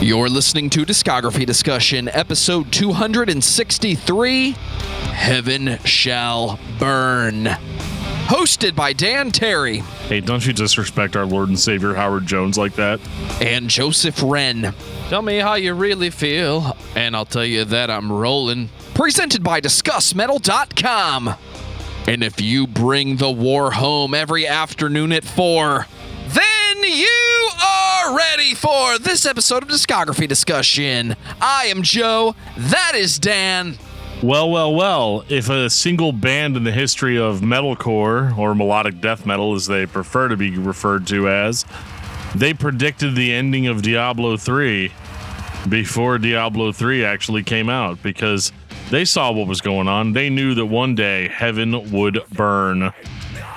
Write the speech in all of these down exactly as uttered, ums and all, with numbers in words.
You're listening to Discography Discussion, episode two sixty-three, Heaven Shall Burn. Hosted by Dan Terry. Hey, don't you disrespect our Lord and Savior Howard Jones like that? And Joseph Wren. Tell me how you really feel, and I'll tell you that I'm rolling. Presented by Discuss Metal dot com. And if you bring the war home every afternoon at four, then you are ready for this episode of Discography Discussion. I am Joe. That is Dan. Well, well, well, if a single band in the history of metalcore, or melodic death metal as they prefer to be referred to as, they predicted the ending of Diablo three before Diablo three actually came out, because they saw what was going on. They knew that one day heaven would burn.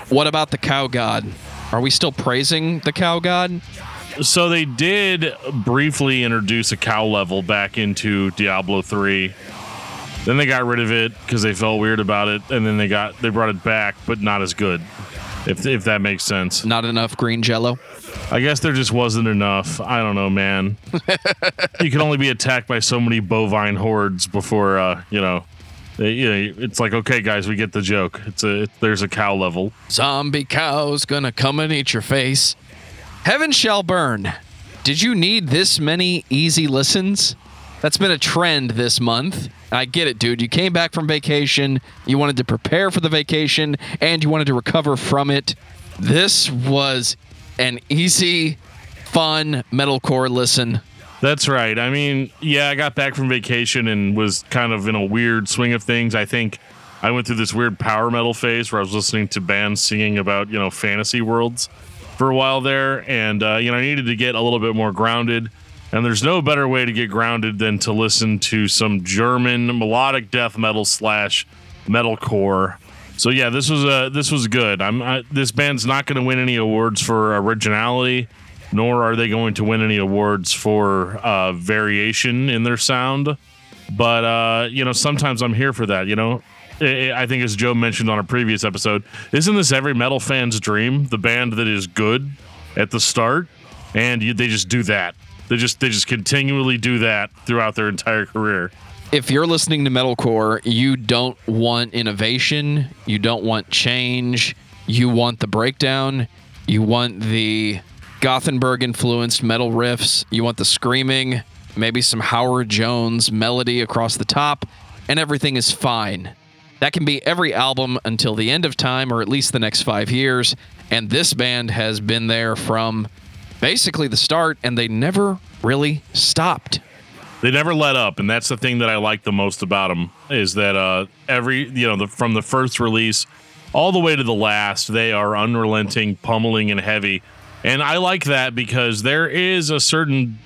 What about the cow god? Are we still praising the cow god? So they did briefly introduce a cow level back into Diablo three. Then they got rid of it because they felt weird about it, and then they got they brought it back, but not as good, if if that makes sense. Not enough green jello? I guess there just wasn't enough. I don't know, man. You can only be attacked by so many bovine hordes before, uh, you know, they, you know, it's like, okay, guys, we get the joke. It's a it, There's a cow level. Zombie cow's gonna come and eat your face. Heaven Shall Burn. Did you need this many easy listens? That's been a trend this month. I get it, dude. You came back from vacation. You wanted to prepare for the vacation, and you wanted to recover from it. This was an easy, fun metalcore listen. That's right. I mean, yeah, I got back from vacation and was kind of in a weird swing of things. I think I went through this weird power metal phase where I was listening to bands singing about, you know, fantasy worlds for a while there. And, uh, you know, I needed to get a little bit more grounded. And there's no better way to get grounded than to listen to some German melodic death metal slash metalcore. So yeah, this was a this was good. I'm I, this band's not going to win any awards for originality, nor are they going to win any awards for uh, variation in their sound. But uh, you know, sometimes I'm here for that. You know, I, I think as Joe mentioned on a previous episode, isn't this every metal fan's dream? The band that is good at the start, and you, they just do that. They just they just continually do that throughout their entire career. If you're listening to metalcore, you don't want innovation, you don't want change, you want the breakdown, you want the Gothenburg-influenced metal riffs, you want the screaming, maybe some Howard Jones melody across the top, and everything is fine. That can be every album until the end of time, or at least the next five years, and this band has been there from basically the start, and they never really stopped. They never let up, and that's the thing that I like the most about them, is that uh, every, you know, the, from the first release all the way to the last, they are unrelenting, pummeling, and heavy. And I like that because there is a certain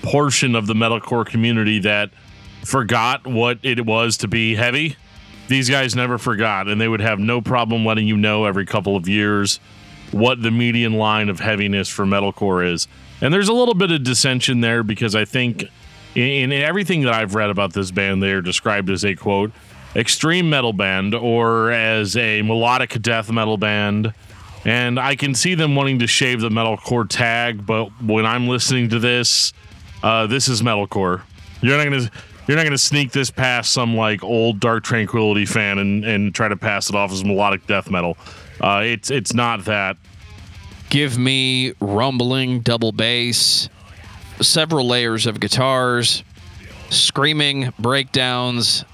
portion of the metalcore community that forgot what it was to be heavy. These guys never forgot, and they would have no problem letting you know every couple of years what the median line of heaviness for metalcore is. And there's a little bit of dissension there because I think in, in everything that I've read about this band, they are described as a, quote, extreme metal band or as a melodic death metal band. And I can see them wanting to shave the metalcore tag, but when I'm listening to this, uh, this is metalcore. You're not gonna you're not gonna sneak this past some like old Dark Tranquility fan and, and try to pass it off as melodic death metal. Uh, it's it's not that. Give me rumbling double bass, several layers of guitars, screaming breakdowns.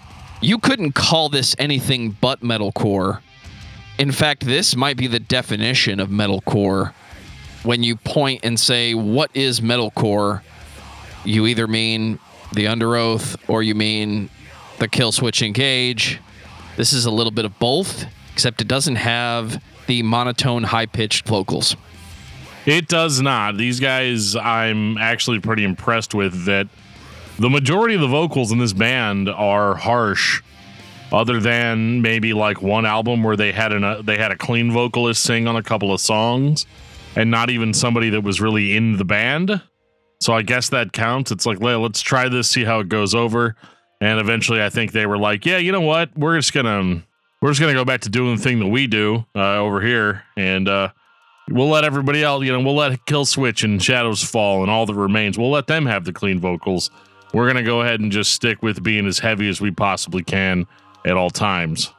You couldn't call this anything but metalcore. In fact, this might be the definition of metalcore. When you point and say, what is metalcore? You either mean the Underoath or you mean the Killswitch Engage. This is a little bit of both, except it doesn't have the monotone, high-pitched vocals. It does not. These guys, I'm actually pretty impressed with that. The majority of the vocals in this band are harsh, other than maybe like one album where they had an, uh, they had a clean vocalist sing on a couple of songs, and not even somebody that was really in the band. So I guess that counts. It's like, let's try this, see how it goes over. And eventually I think they were like, yeah, you know what? We're just going to... We're just going to go back to doing the thing that we do uh, over here and uh, We'll let everybody else, you know, we'll let Killswitch and Shadows Fall and All That Remains, we'll let them have the clean vocals. We're going to go ahead and just stick with being as heavy as we possibly can at all times.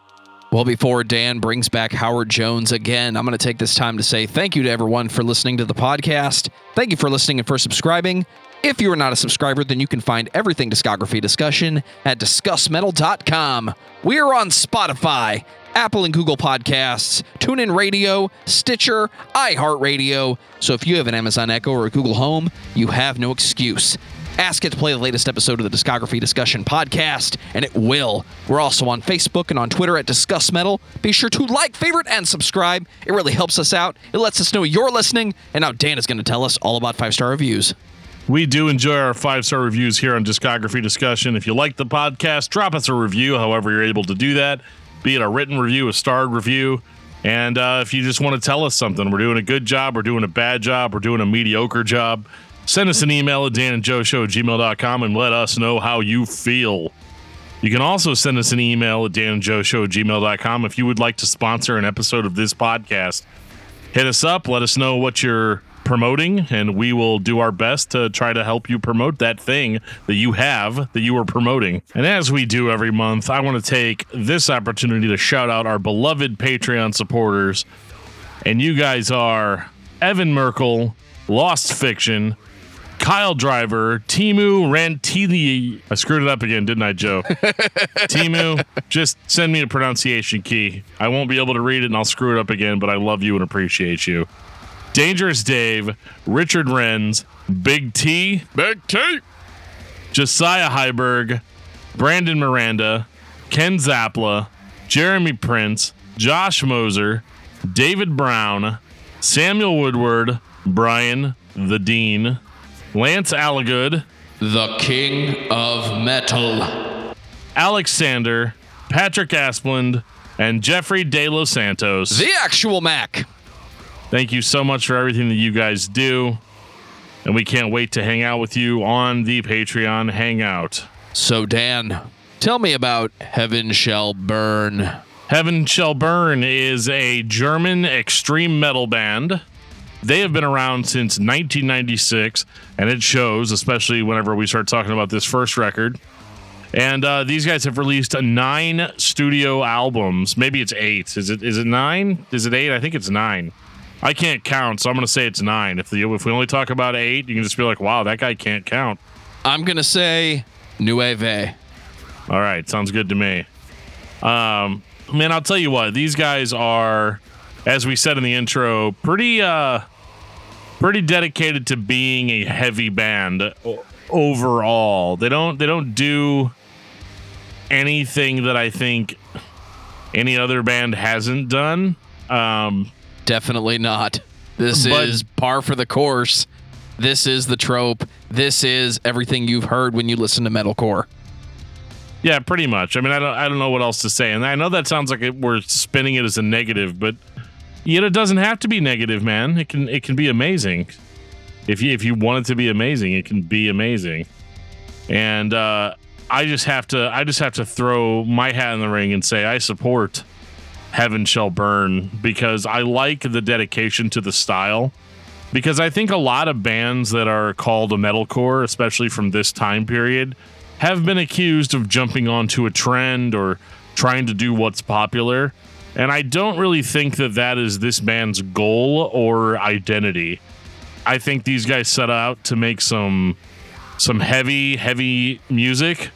Well, before Dan brings back Howard Jones again, I'm going to take this time to say thank you to everyone for listening to the podcast. Thank you for listening and for subscribing. If you are not a subscriber, then you can find everything Discography Discussion at Discuss Metal dot com. We are on Spotify, Apple and Google Podcasts, TuneIn Radio, Stitcher, iHeartRadio. So if you have an Amazon Echo or a Google Home, you have no excuse. Ask it to play the latest episode of the Discography Discussion podcast, and it will. We're also on Facebook and on Twitter at Discuss Metal. Be sure to like, favorite, and subscribe. It really helps us out. It lets us know you're listening. And now Dan is going to tell us all about five-star reviews. We do enjoy our five-star reviews here on Discography Discussion. If you like the podcast, drop us a review, however you're able to do that, be it a written review, a starred review. And uh, if you just want to tell us something, we're doing a good job, we're doing a bad job, we're doing a mediocre job, send us an email at dan and joe show at gmail dot com and let us know how you feel. You can also send us an email at dan and joe show at gmail dot com if you would like to sponsor an episode of this podcast. Hit us up, let us know what you're promoting, and we will do our best to try to help you promote that thing that you have that you are promoting. And as we do every month, I want to take this opportunity to shout out our beloved Patreon supporters. And you guys are Evan Merkel, Lost Fiction, Kyle Driver, Timu Rantili. I screwed it up again, didn't I, Joe? Timu, just send me a pronunciation key. I won't be able to read it and I'll screw it up again, but I love you and appreciate you. Dangerous Dave, Richard Renz, Big T, Big T, Josiah Heiberg, Brandon Miranda, Ken Zapla, Jeremy Prince, Josh Moser, David Brown, Samuel Woodward, Brian the Dean, Lance Allagood, the King of Metal, Alexander, Patrick Asplund, and Jeffrey De Los Santos, the actual Mac. Thank you so much for everything that you guys do. And we can't wait to hang out with you on the Patreon Hangout. So, Dan, tell me about Heaven Shall Burn. Heaven Shall Burn is a German extreme metal band. They have been around since nineteen ninety-six, and it shows, especially whenever we start talking about this first record. And uh, these guys have released nine studio albums. Maybe it's eight. Is it? Is it nine? Is it eight? I think it's nine. I can't count, so I'm going to say it's nine. If, the, if we only talk about eight, you can just be like, wow, that guy can't count. I'm going to say Nueve. All right, sounds good to me. Um, man, I'll tell you what. These guys are, as we said in the intro, pretty uh, pretty dedicated to being a heavy band overall. They don't They don't do anything that I think any other band hasn't done. Um Definitely not. This but, is par for the course. This is the trope. This is everything you've heard when you listen to metalcore. Yeah, pretty much. I mean, I don't, I don't know what else to say. And I know that sounds like it, we're spinning it as a negative, but you know, it doesn't have to be negative, man. It can, it can be amazing. If you, if you want it to be amazing, it can be amazing. And uh, I just have to, I just have to throw my hat in the ring and say I support Heaven Shall Burn because I like the dedication to the style, because I think a lot of bands that are called a metalcore, especially from this time period, have been accused of jumping onto a trend or trying to do what's popular. And I don't really think that that is this band's goal or identity. I think these guys set out to make some, some heavy, heavy music.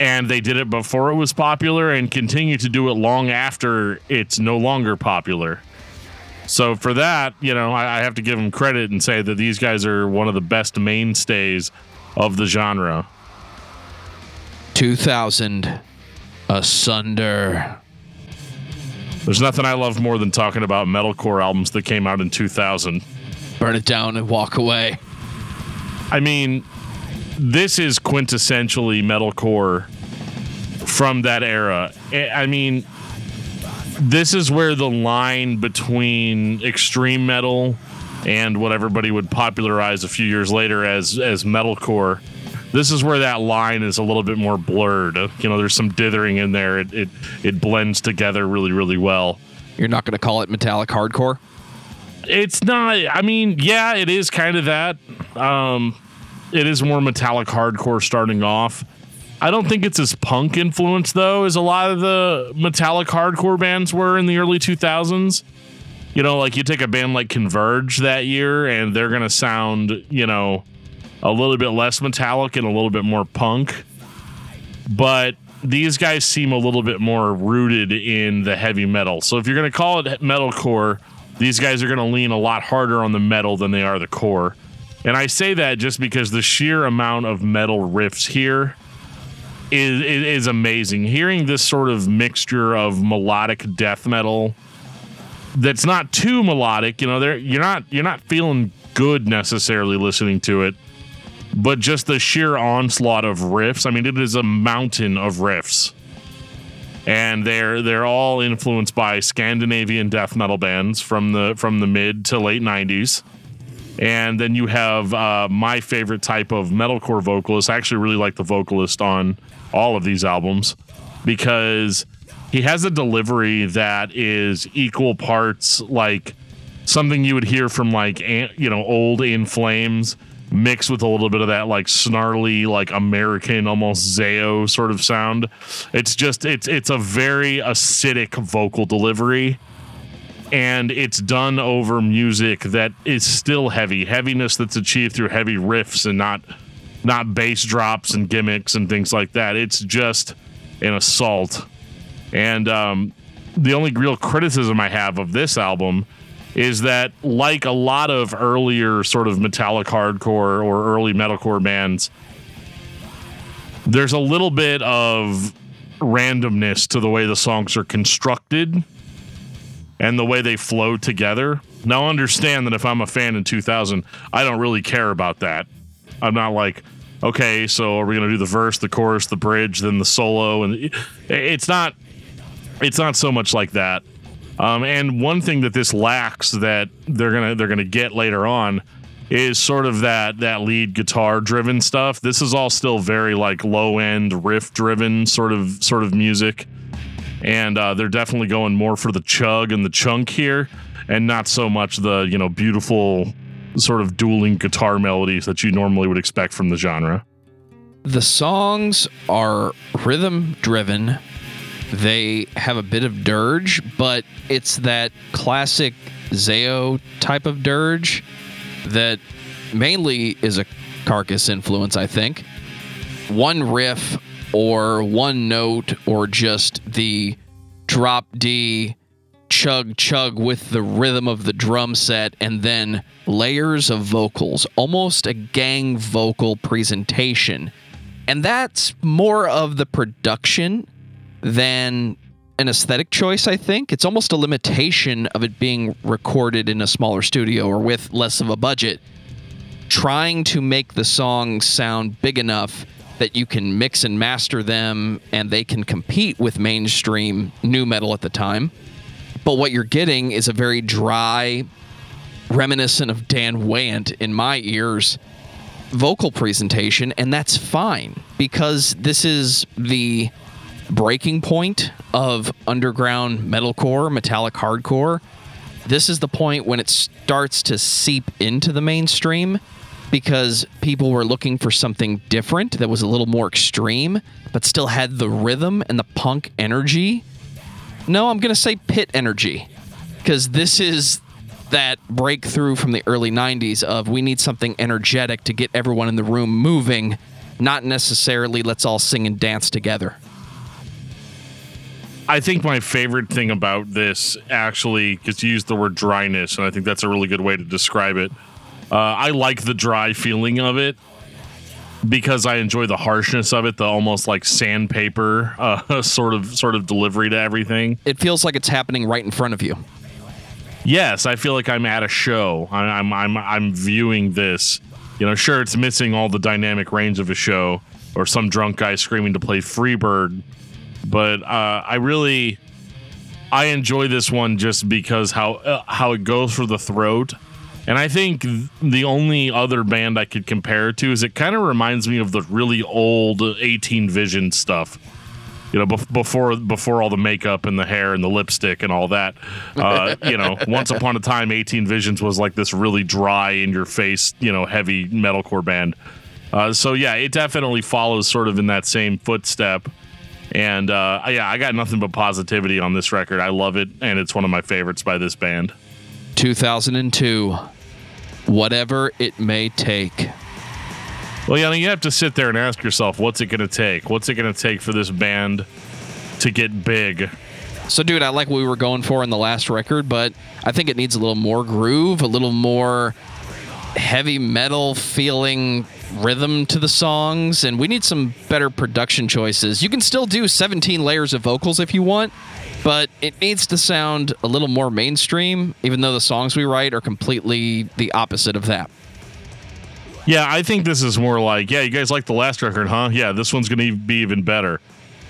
And they did it before it was popular and continue to do it long after it's no longer popular. So for that, you know, I, I have to give them credit and say that these guys are one of the best mainstays of the genre. two thousand, Asunder. There's nothing I love more than talking about metalcore albums that came out in two thousand. Burn it down and walk away. I mean, this is quintessentially metalcore from that era. I mean, this is where the line between extreme metal and what everybody would popularize a few years later as, as metalcore, this is where that line is a little bit more blurred. You know, there's some dithering in there. It it, it blends together really, really well. You're not going to call it metallic hardcore? it's not, I mean, yeah, it is kind of that. Um, it is more metallic hardcore starting off. I don't think it's as punk influenced, though, as a lot of the metallic hardcore bands were in the early two thousands. You know, like you take a band like Converge that year and they're going to sound, you know, a little bit less metallic and a little bit more punk. But these guys seem a little bit more rooted in the heavy metal. So if you're going to call it metalcore, these guys are going to lean a lot harder on the metal than they are the core. And I say that just because the sheer amount of metal riffs here is, is, is amazing. Hearing this sort of mixture of melodic death metal that's not too melodic, you know, they're, you're not you're not feeling good necessarily listening to it, but just the sheer onslaught of riffs. I mean, it is a mountain of riffs, and they're they're all influenced by Scandinavian death metal bands from the from the mid to late nineties. And then you have uh, my favorite type of metalcore vocalist. I actually really like the vocalist on all of these albums because he has a delivery that is equal parts like something you would hear from like, you know, old In Flames mixed with a little bit of that like snarly, like American, almost Zao sort of sound. It's just, it's it's a very acidic vocal delivery. And it's done over music that is still heavy, heaviness that's achieved through heavy riffs and not not bass drops and gimmicks and things like that. It's just an assault. And um, the only real criticism I have of this album is that, like a lot of earlier sort of metallic hardcore or early metalcore bands, there's a little bit of randomness to the way the songs are constructed and the way they flow together. Now, understand that if I'm a fan in two thousand, I don't really care about that. I'm not like, okay, so are we going to do the verse, the chorus, the bridge, then the solo? And it's not, it's not so much like that. Um, and one thing that this lacks that they're gonna they're gonna get later on is sort of that that lead guitar driven stuff. This is all still very like low end riff driven sort of sort of music. And uh, they're definitely going more for the chug and the chunk here, and not so much the, you know, beautiful sort of dueling guitar melodies that you normally would expect from the genre. The songs are rhythm driven. They have a bit of dirge, but it's that classic Zao type of dirge that mainly is a Carcass influence, I think. One riff or one note, or just the drop D, chug, chug with the rhythm of the drum set, and then layers of vocals, almost a gang vocal presentation. And that's more of the production than an aesthetic choice, I think. It's almost a limitation of it being recorded in a smaller studio or with less of a budget, trying to make the song sound big enough that you can mix and master them and they can compete with mainstream nu metal at the time. But what you're getting is a very dry, reminiscent of Dan Wayant in my ears, vocal presentation, and that's fine because this is the breaking point of underground metalcore, metallic hardcore. This is the point when it starts to seep into the mainstream, because people were looking for something different that was a little more extreme, but still had the rhythm and the punk energy. No, I'm going to say pit energy, because this is that breakthrough from the early nineties of we need something energetic to get everyone in the room moving, not necessarily let's all sing and dance together. I think my favorite thing about this actually, because you used the word dryness, and I think that's a really good way to describe it. Uh, I like the dry feeling of it because I enjoy the harshness of it, the almost like sandpaper uh, sort of sort of delivery to everything. It feels like it's happening right in front of you. Yes, I feel like I'm at a show. I, I'm I'm I'm viewing this. You know, sure, it's missing all the dynamic range of a show or some drunk guy screaming to play Freebird, but uh, I really I enjoy this one just because how uh, how it goes for the throat. And I think the only other band I could compare it to is it kind of reminds me of the really old eighteen Visions stuff. you know, bef- before before all the makeup and the hair and the lipstick and all that. Uh, you know, once upon a time, eighteen Visions was like this really dry, in-your-face, you know, heavy metalcore band. Uh, so, yeah, it definitely follows sort of in that same footstep. And, uh, yeah, I got nothing but positivity on this record. I love it, and it's one of my favorites by this band. two thousand two, Whatever It May Take. Well, yeah, I mean, you have to sit there and ask yourself, what's it going to take? What's it going to take for this band to get big? So, dude, I like what we were going for in the last record, but I think it needs a little more groove, a little more heavy metal feeling rhythm to the songs, and we need some better production choices. You can still do seventeen layers of vocals if you want, but it needs to sound a little more mainstream, even though the songs we write are completely the opposite of that. Yeah, I think this is more like, yeah, you guys liked the last record, huh? Yeah, this one's going to be even better.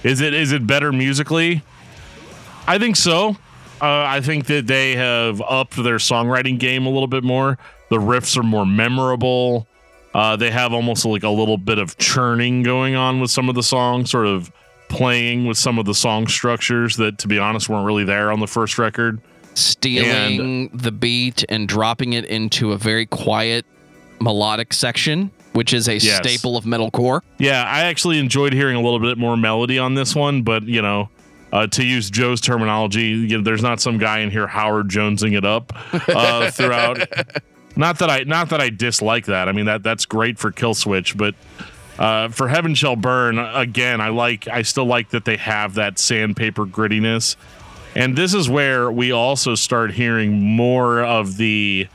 Is it? Is it better musically? I think so. Uh, I think that they have upped their songwriting game a little bit more. The riffs are more memorable. Uh, they have almost like a little bit of churning going on with some of the songs, sort of playing with some of the song structures that, to be honest, weren't really there on the first record. Stealing and, the beat and dropping it into a very quiet melodic section, which is a yes. staple of metalcore. Yeah, I actually enjoyed hearing a little bit more melody on this one, but, you know, Uh, to use Joe's terminology, you know, there's not some guy in here Howard Jonesing it up uh, throughout. Not that I, not that I dislike that. I mean that that's great for Killswitch, but uh, for Heaven Shall Burn, again, I like. I still like that they have that sandpaper grittiness, and this is where we also start hearing more of the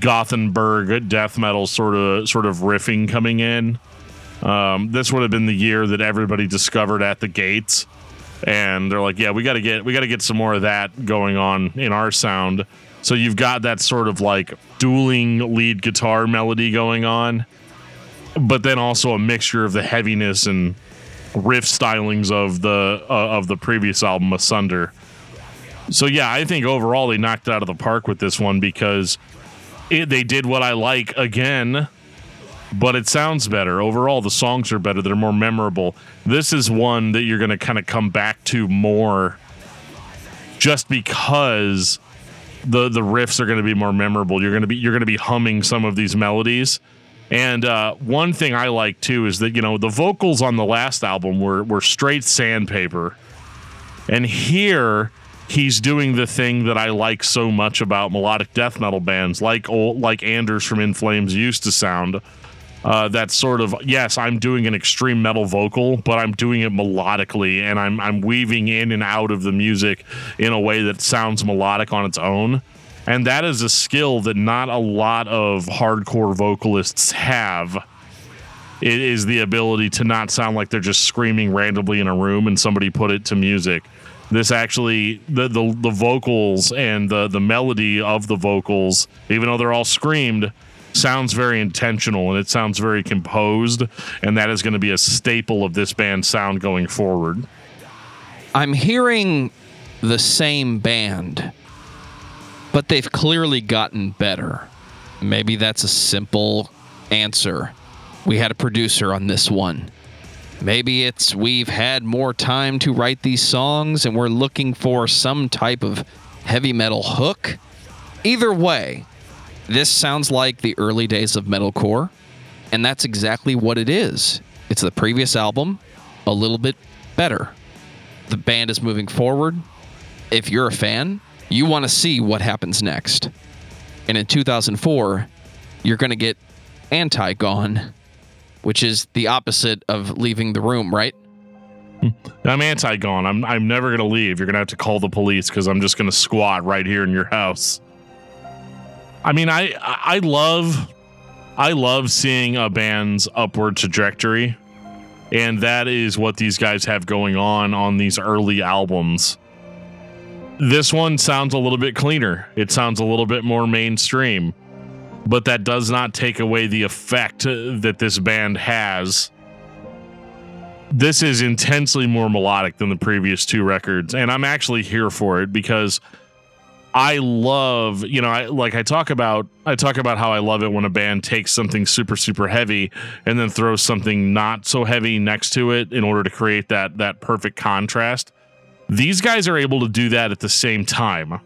Gothenburg death metal sort of sort of riffing coming in. Um, this would have been the year that everybody discovered At the Gates. And they're like, yeah, we got to get we got to get some more of that going on in our sound. So you've got that sort of like dueling lead guitar melody going on, but then also a mixture of the heaviness and riff stylings of the uh, of the previous album, Asunder. So, yeah, I think overall they knocked it out of the park with this one because it, they did what I like again. But it sounds better. Overall, the songs are better. They're more memorable. This is one that you're going to kind of come back to more just because the the riffs are going to be more memorable. You're going to be you're going to be humming some of these melodies. And uh, one thing I like, too, is that, you know, the vocals on the last album were were straight sandpaper. And here he's doing the thing that I like so much about melodic death metal bands like old, like Anders from In Flames used to sound. Uh, that sort of, yes, I'm doing an extreme metal vocal, but I'm doing it melodically, and I'm I'm weaving in and out of the music in a way that sounds melodic on its own. And that is a skill that not a lot of hardcore vocalists have. It is the ability to not sound like they're just screaming randomly in a room and somebody put it to music. This actually, the the, the vocals and the, the melody of the vocals, even though they're all screamed, sounds very intentional, and it sounds very composed, and that is going to be a staple of this band's sound going forward. I'm hearing the same band, but they've clearly gotten better. Maybe that's a simple answer. We had a producer on this one. Maybe it's we've had more time to write these songs, and we're looking for some type of heavy metal hook. Either way, this sounds like the early days of metalcore, and that's exactly what it is. It's the previous album, a little bit better. The band is moving forward. If you're a fan, you want to see what happens next. And in two thousand four, you're going to get anti-gone, which is the opposite of leaving the room, right? I'm anti-gone. I'm, I'm never going to leave. You're going to have to call the police because I'm just going to squat right here in your house. I mean, I I love I love seeing a band's upward trajectory, and that is what these guys have going on on these early albums. This one sounds a little bit cleaner. It sounds a little bit more mainstream, but that does not take away the effect that this band has. This is intensely more melodic than the previous two records, and I'm actually here for it because I love, you know, I like I talk about I talk about how I love it when a band takes something super, super heavy and then throws something not so heavy next to it in order to create that that perfect contrast. These guys are able to do that at the same time,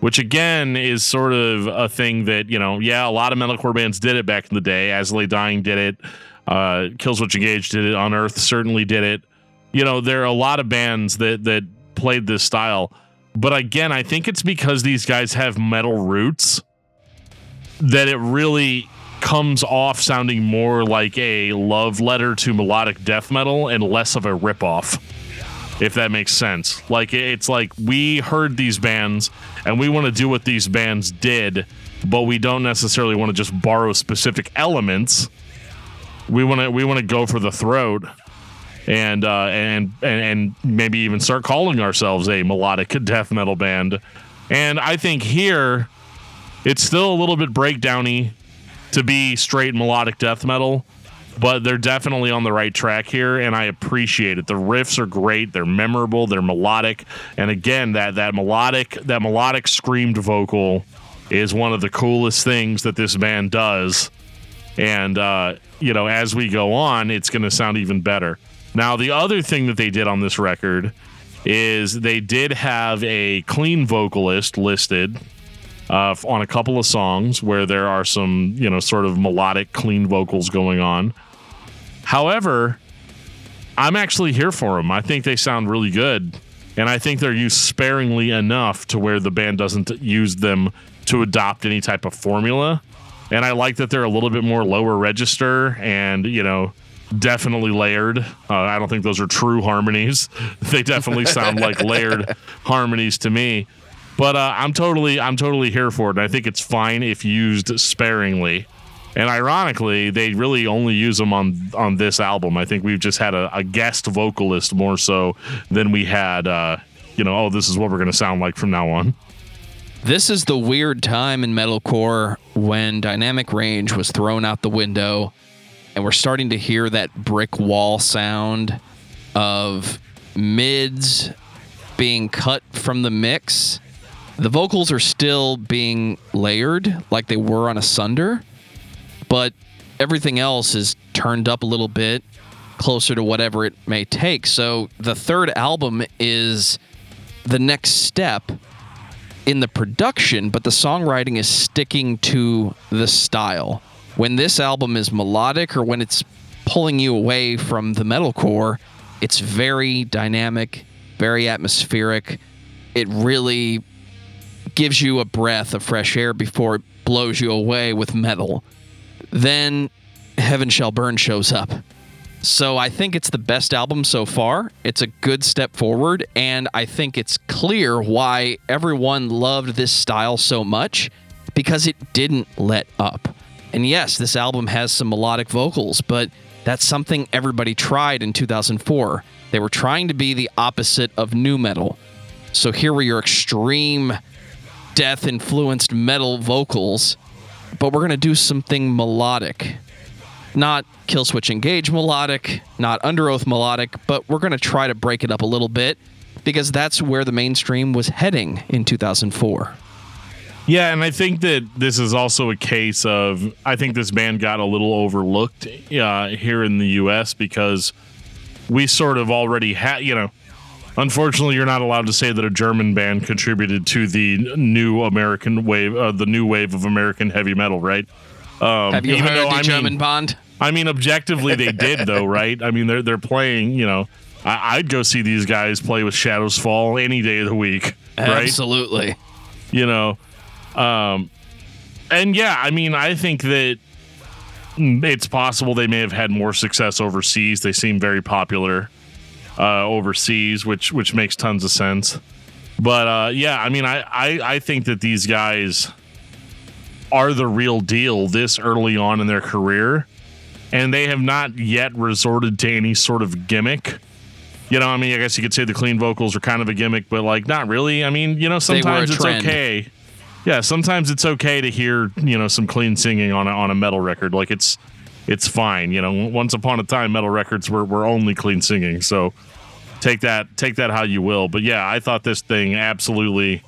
which again is sort of a thing that, you know, yeah, a lot of metalcore bands did it back in the day. As I Lay Dying did it. Uh, Killswitch Engage did it. Unearth certainly did it. You know, there are a lot of bands that that played this style. But again, I think it's because these guys have metal roots that it really comes off sounding more like a love letter to melodic death metal and less of a ripoff, if that makes sense. Like, it's like we heard these bands and we want to do what these bands did, but we don't necessarily want to just borrow specific elements. We want to we want to go for the throat. And, uh, and and and maybe even start calling ourselves a melodic death metal band. And I think here, it's still a little bit breakdowny to be straight melodic death metal, but they're definitely on the right track here, and I appreciate it. The riffs are great, they're memorable, they're melodic, and again, that that melodic that melodic screamed vocal is one of the coolest things that this band does. And uh, you know, as we go on, it's going to sound even better. Now, the other thing that they did on this record is they did have a clean vocalist listed uh, on a couple of songs where there are some, you know, sort of melodic clean vocals going on. However, I'm actually here for them. I think they sound really good, and I think they're used sparingly enough to where the band doesn't use them to adopt any type of formula. And I like that they're a little bit more lower register and, you know, definitely layered. Uh, I don't think those are true harmonies. They definitely sound like layered harmonies to me. But uh, I'm totally, I'm totally here for it. And I think it's fine if used sparingly. And ironically, they really only use them on on this album. I think we've just had a, a guest vocalist more so than we had. Uh, you know, oh, this is what we're going to sound like from now on. This is the weird time in metalcore when dynamic range was thrown out the window. And we're starting to hear that brick wall sound of mids being cut from the mix. The vocals are still being layered like they were on Asunder, but everything else is turned up a little bit closer to Whatever It May Take. So the third album is the next step in the production, but the songwriting is sticking to the style. When this album is melodic or when it's pulling you away from the metalcore, it's very dynamic, very atmospheric. It really gives you a breath of fresh air before it blows you away with metal. Then Heaven Shall Burn shows up. So I think it's the best album so far. It's a good step forward, and I think it's clear why everyone loved this style so much, because it didn't let up. And yes, this album has some melodic vocals, but that's something everybody tried in two thousand four. They were trying to be the opposite of nu metal. So here were your extreme death-influenced metal vocals, but we're going to do something melodic. Not Killswitch Engage melodic, not Underoath melodic, but we're going to try to break it up a little bit because that's where the mainstream was heading in two thousand four. Yeah, and I think that this is also a case of, I think this band got a little overlooked uh, here in the U S because we sort of already had, you know, unfortunately, you're not allowed to say that a German band contributed to the new American wave, uh, the new wave of American heavy metal, right? Um, Have you even heard though, the I German mean, Bond? I mean, objectively, they did, though, right? I mean, they're they're playing, you know, I, I'd go see these guys play with Shadows Fall any day of the week, right? Absolutely. You know. Um, and yeah, I mean, I think that it's possible they may have had more success overseas. They seem very popular uh, overseas, which which makes tons of sense. But uh, yeah, I mean, I, I, I think that these guys are the real deal this early on in their career, and they have not yet resorted to any sort of gimmick. You know, I mean, I guess you could say the clean vocals are kind of a gimmick, but like not really. I mean, you know, sometimes it's okay. Yeah, sometimes it's okay to hear, you know, some clean singing on a, on a metal record. Like it's, it's fine. You know, once upon a time, metal records were were only clean singing. So take that take that how you will. But yeah, I thought this thing absolutely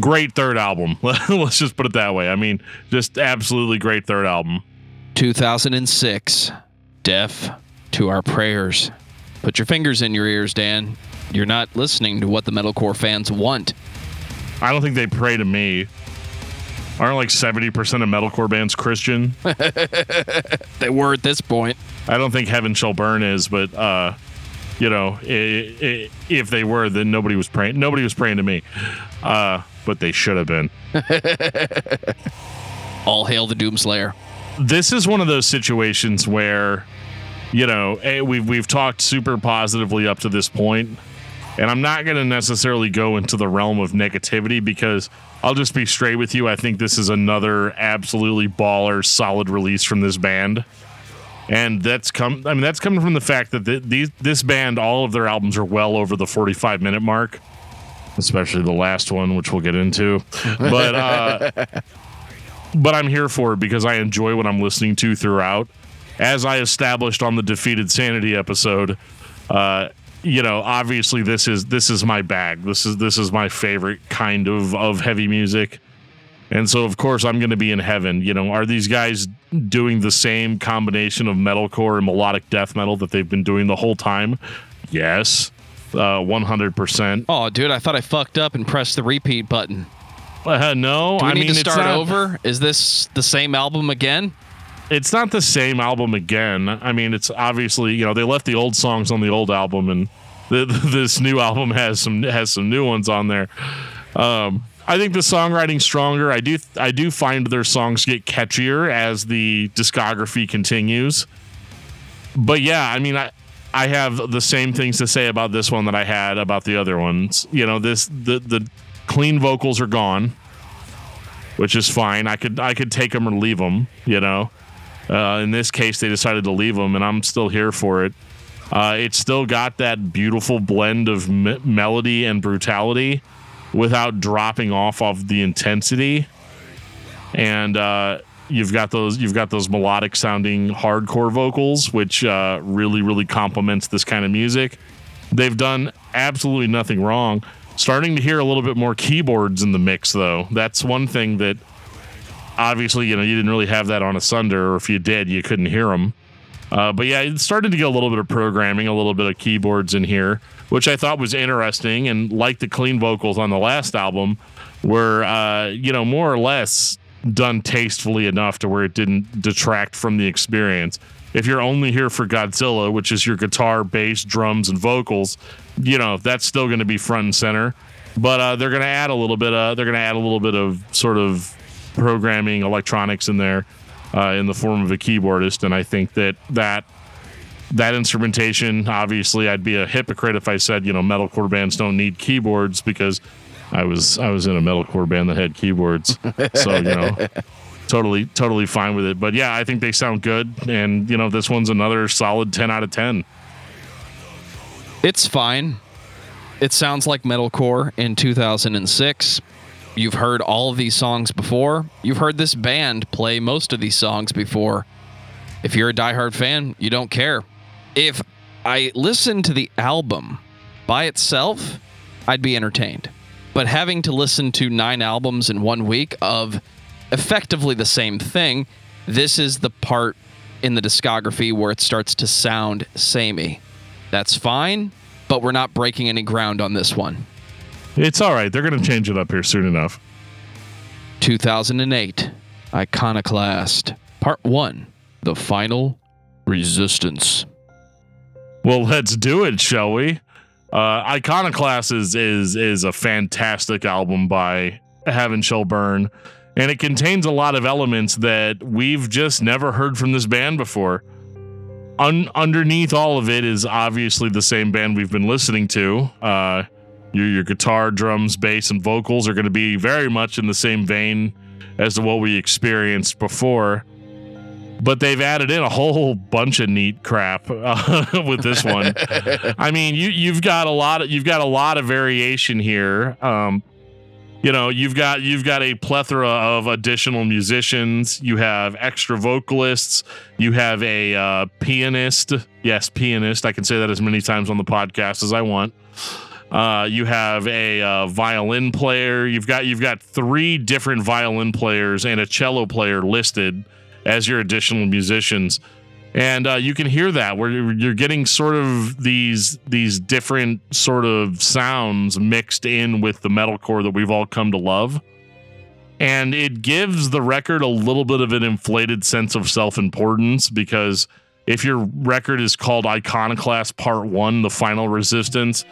great third album. Let's just put it that way. I mean, just absolutely great third album. two thousand six, Deaf to Our Prayers. Put your fingers in your ears, Dan. You're not listening to what the metalcore fans want. I don't think they pray to me. Aren't like seventy percent of metalcore bands Christian? They were at this point. I don't think Heaven Shall Burn is, but uh, you know, it, it, if they were, then nobody was praying. Nobody was praying to me, uh, but they should have been. All hail the Doomslayer. This is one of those situations where, you know, we've we've talked super positively up to this point, and I'm not going to necessarily go into the realm of negativity because I'll just be straight with you. I think this is another absolutely baller, solid release from this band. And that's come. I mean, that's coming from the fact that th- these this band, all of their albums are well over the forty-five minute mark, especially the last one, which we'll get into. But uh, but I'm here for it because I enjoy what I'm listening to throughout. As I established on the Defeated Sanity episode, uh, you know, obviously this is this is my bag. This is this is my favorite kind of of heavy music. And so, of course, I'm going to be in heaven. You know, are these guys doing the same combination of metalcore and melodic death metal that they've been doing the whole time? Yes, uh, one hundred percent. Oh, dude, I thought I fucked up and pressed the repeat button. Uh, no, I mean, do we need to start not, over? Is this the same album again? It's not the same album again. I mean, it's obviously, you know, they left the old songs on the old album, and the, this new album has some has some new ones on there. Um I think the songwriting's stronger. I do I do find their songs get catchier as the discography continues. But yeah, I mean, I I have the same things to say about this one that I had about the other ones. You know, this the the clean vocals are gone, which is fine. I could I could take them or leave them, you know. Uh, in this case, they decided to leave them, and I'm still here for it. Uh, it's still got that beautiful blend of me- melody and brutality, without dropping off of the intensity, and uh, you've got those you've got those melodic sounding hardcore vocals, which uh, really really complements this kind of music. They've done absolutely nothing wrong. Starting to hear a little bit more keyboards in the mix, though. That's one thing that obviously, you know, you didn't really have that on Asunder, or if you did, you couldn't hear them. Uh, but yeah, it started to get a little bit of programming, a little bit of keyboards in here, which I thought was interesting, and like the clean vocals on the last album were, uh, you know, more or less done tastefully enough to where it didn't detract from the experience. If you're only here for Godzilla, which is your guitar, bass, drums, and vocals, you know, that's still going to be front and center. But uh, they're going to add a little bit. Uh, they're going to add a little bit of sort of programming electronics in there uh, in the form of a keyboardist, and I think that that. That instrumentation, obviously, I'd be a hypocrite if I said, you know, metalcore bands don't need keyboards, because I was I was in a metalcore band that had keyboards. So, you know, totally, totally fine with it. But yeah, I think they sound good. And, you know, this one's another solid ten out of ten. It's fine. It sounds like metalcore in two thousand six. You've heard all of these songs before. You've heard this band play most of these songs before. If you're a diehard fan, you don't care. If I listened to the album by itself, I'd be entertained. But having to listen to nine albums in one week of effectively the same thing, this is the part in the discography where it starts to sound samey. That's fine, but we're not breaking any ground on this one. It's all right. They're going to change it up here soon enough. two thousand eight, Iconoclast, Part one, The Final Resistance. Well, let's do it, shall we? Uh, Iconoclast is, is is a fantastic album by Heaven Shall Burn, and it contains a lot of elements that we've just never heard from this band before. Un- underneath all of it is obviously the same band we've been listening to. Uh, your, your guitar, drums, bass, and vocals are going to be very much in the same vein as to what we experienced before. But they've added in a whole bunch of neat crap uh, with this one. I mean, you you've got a lot of you've got a lot of variation here. Um, you know, you've got you've got a plethora of additional musicians. You have extra vocalists. You have a uh, pianist. Yes, pianist. I can say that as many times on the podcast as I want. Uh, you have a uh, violin player. You've got you've got three different violin players and a cello player listed as your additional musicians, and uh, you can hear that where you're getting sort of these these different sort of sounds mixed in with the metalcore that we've all come to love, and it gives the record a little bit of an inflated sense of self-importance because if your record is called Iconoclast Part One: The Final Resistance,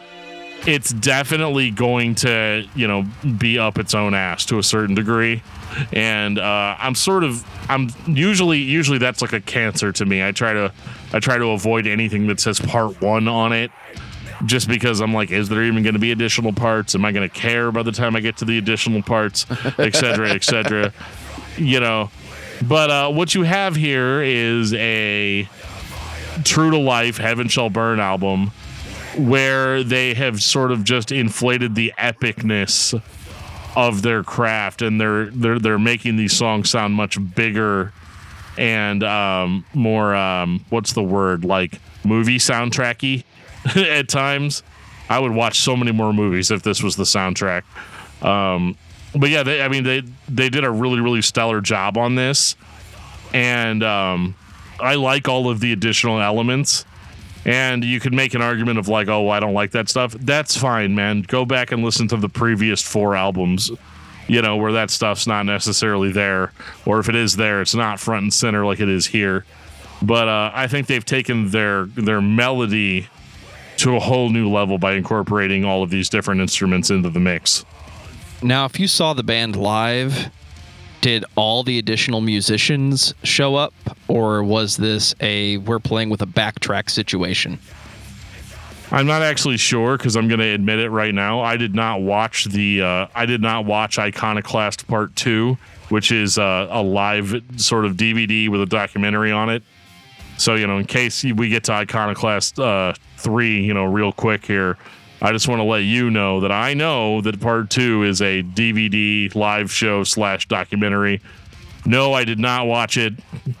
it's definitely going to, you know, be up its own ass to a certain degree. And uh, I'm sort of, I'm usually, usually that's like a cancer to me. I try to, I try to avoid anything that says part one on it just because I'm like, is there even going to be additional parts? Am I going to care by the time I get to the additional parts, et cetera, et cetera, you know? But uh, what you have here is a true to life Heaven Shall Burn album where they have sort of just inflated the epicness of their craft, and they're they're they're making these songs sound much bigger and um, more um, what's the word, like movie soundtracky at times. I would watch so many more movies if this was the soundtrack. Um, but yeah, they, I mean they they did a really really stellar job on this, and um, I like all of the additional elements. And you could make an argument of like, oh, well, I don't like that stuff. That's fine, man. Go back and listen to the previous four albums, you know, where that stuff's not necessarily there. Or if it is there, it's not front and center like it is here. But uh, I think they've taken their their melody to a whole new level by incorporating all of these different instruments into the mix. Now, if you saw the band live, did all the additional musicians show up, or was this a we're playing with a backtrack situation? I'm not actually sure because I'm going to admit it right now. I did not watch the uh, I did not watch Iconoclast Part Two, which is uh, a live sort of D V D with a documentary on it. So you know, in case we get to Iconoclast uh, Three, you know, real quick here, I just want to let you know that I know that part two is a D V D live show slash documentary. No, I did not watch it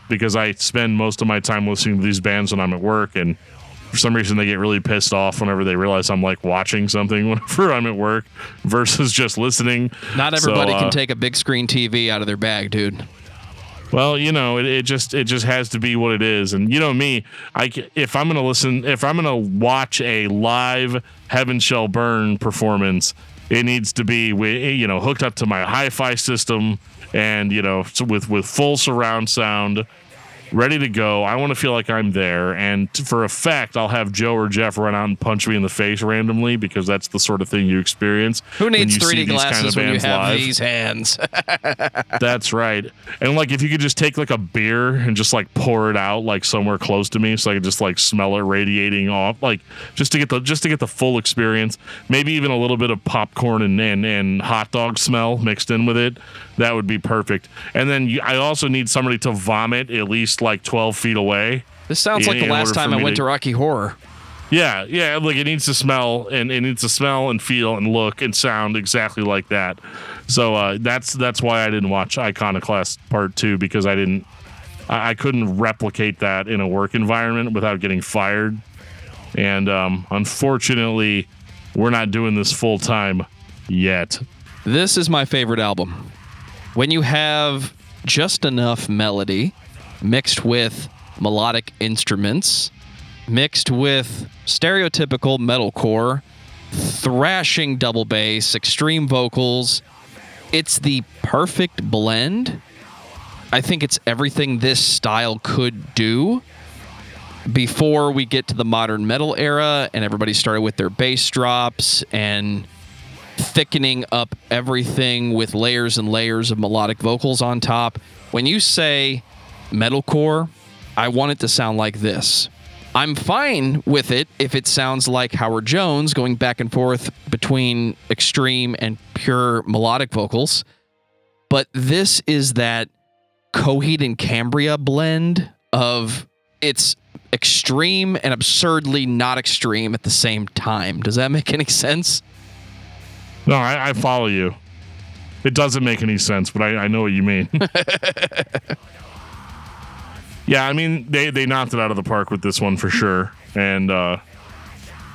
because I spend most of my time listening to these bands when I'm at work. And for some reason, they get really pissed off whenever they realize I'm like watching something whenever I'm at work versus just listening. Not everybody so, uh, can take a big screen T V out of their bag, dude. Well, you know, it, it just it just has to be what it is. And you know me, I, if I'm going to listen, if I'm going to watch a live Heaven Shall Burn performance, it needs to be, you know, hooked up to my hi-fi system and, you know, with, with full surround sound, ready to go. I want to feel like I'm there. And for a fact, I'll have Joe or Jeff run out and punch me in the face randomly because that's the sort of thing you experience. Who needs three D glasses when you have these hands? That's right. And like, if you could just take like a beer and just like pour it out like somewhere close to me so I could just like smell it radiating off, like just to get the just to get the full experience. Maybe even a little bit of popcorn and and, and hot dog smell mixed in with it. That would be perfect. And then you, I also need somebody to vomit at least like twelve feet away. This sounds in, like the last time I went to, to Rocky Horror. Yeah, yeah. Like it needs to smell and it needs to smell and feel and look and sound exactly like that. So uh, that's that's why I didn't watch Iconoclast Part Two because I didn't, I, I couldn't replicate that in a work environment without getting fired. And um, unfortunately, we're not doing this full time yet. This is my favorite album. When you have just enough melody mixed with melodic instruments, mixed with stereotypical metalcore, thrashing double bass, extreme vocals, it's the perfect blend. I think it's everything this style could do before we get to the modern metal era and everybody started with their bass drops and thickening up everything with layers and layers of melodic vocals on top. When you say metalcore, I want it to sound like this. I'm fine with it if it sounds like Howard Jones going back and forth between extreme and pure melodic vocals. But this is that Coheed and Cambria blend of it's extreme and absurdly not extreme at the same time. Does that make any sense? No, I, I follow you. It doesn't make any sense, but I, I know what you mean. Yeah, I mean, they, they knocked it out of the park with this one for sure. And uh,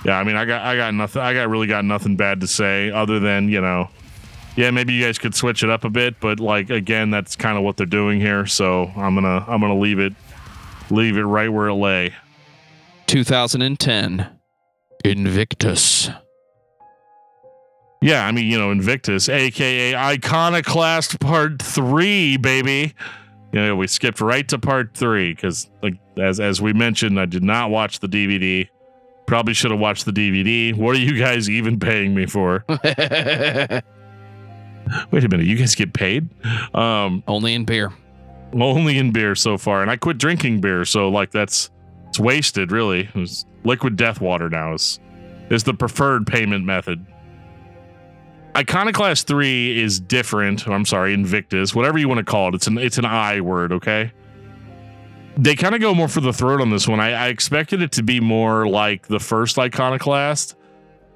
Yeah, I mean, I got, I got nothing. I got really got nothing bad to say other than, you know, yeah, maybe you guys could switch it up a bit, but like again, that's kind of what they're doing here. So I'm gonna, I'm gonna leave it, leave it right where it lay. two thousand ten, Invictus. Yeah, I mean, you know, Invictus, aka Iconoclast Part Three, baby. You know, we skipped right to Part Three because, like, as as we mentioned, I did not watch the D V D. Probably should have watched the D V D. What are you guys even paying me for? Wait a minute, you guys get paid? Um, only in beer. Only in beer so far, and I quit drinking beer, so like that's it's wasted, really. It's liquid death water now is is the preferred payment method. Iconoclast three is different. I'm sorry, Invictus, whatever you want to call it. It's an it's an I word, okay? They kind of go more for the throat on this one. I, I expected it to be more like the first Iconoclast,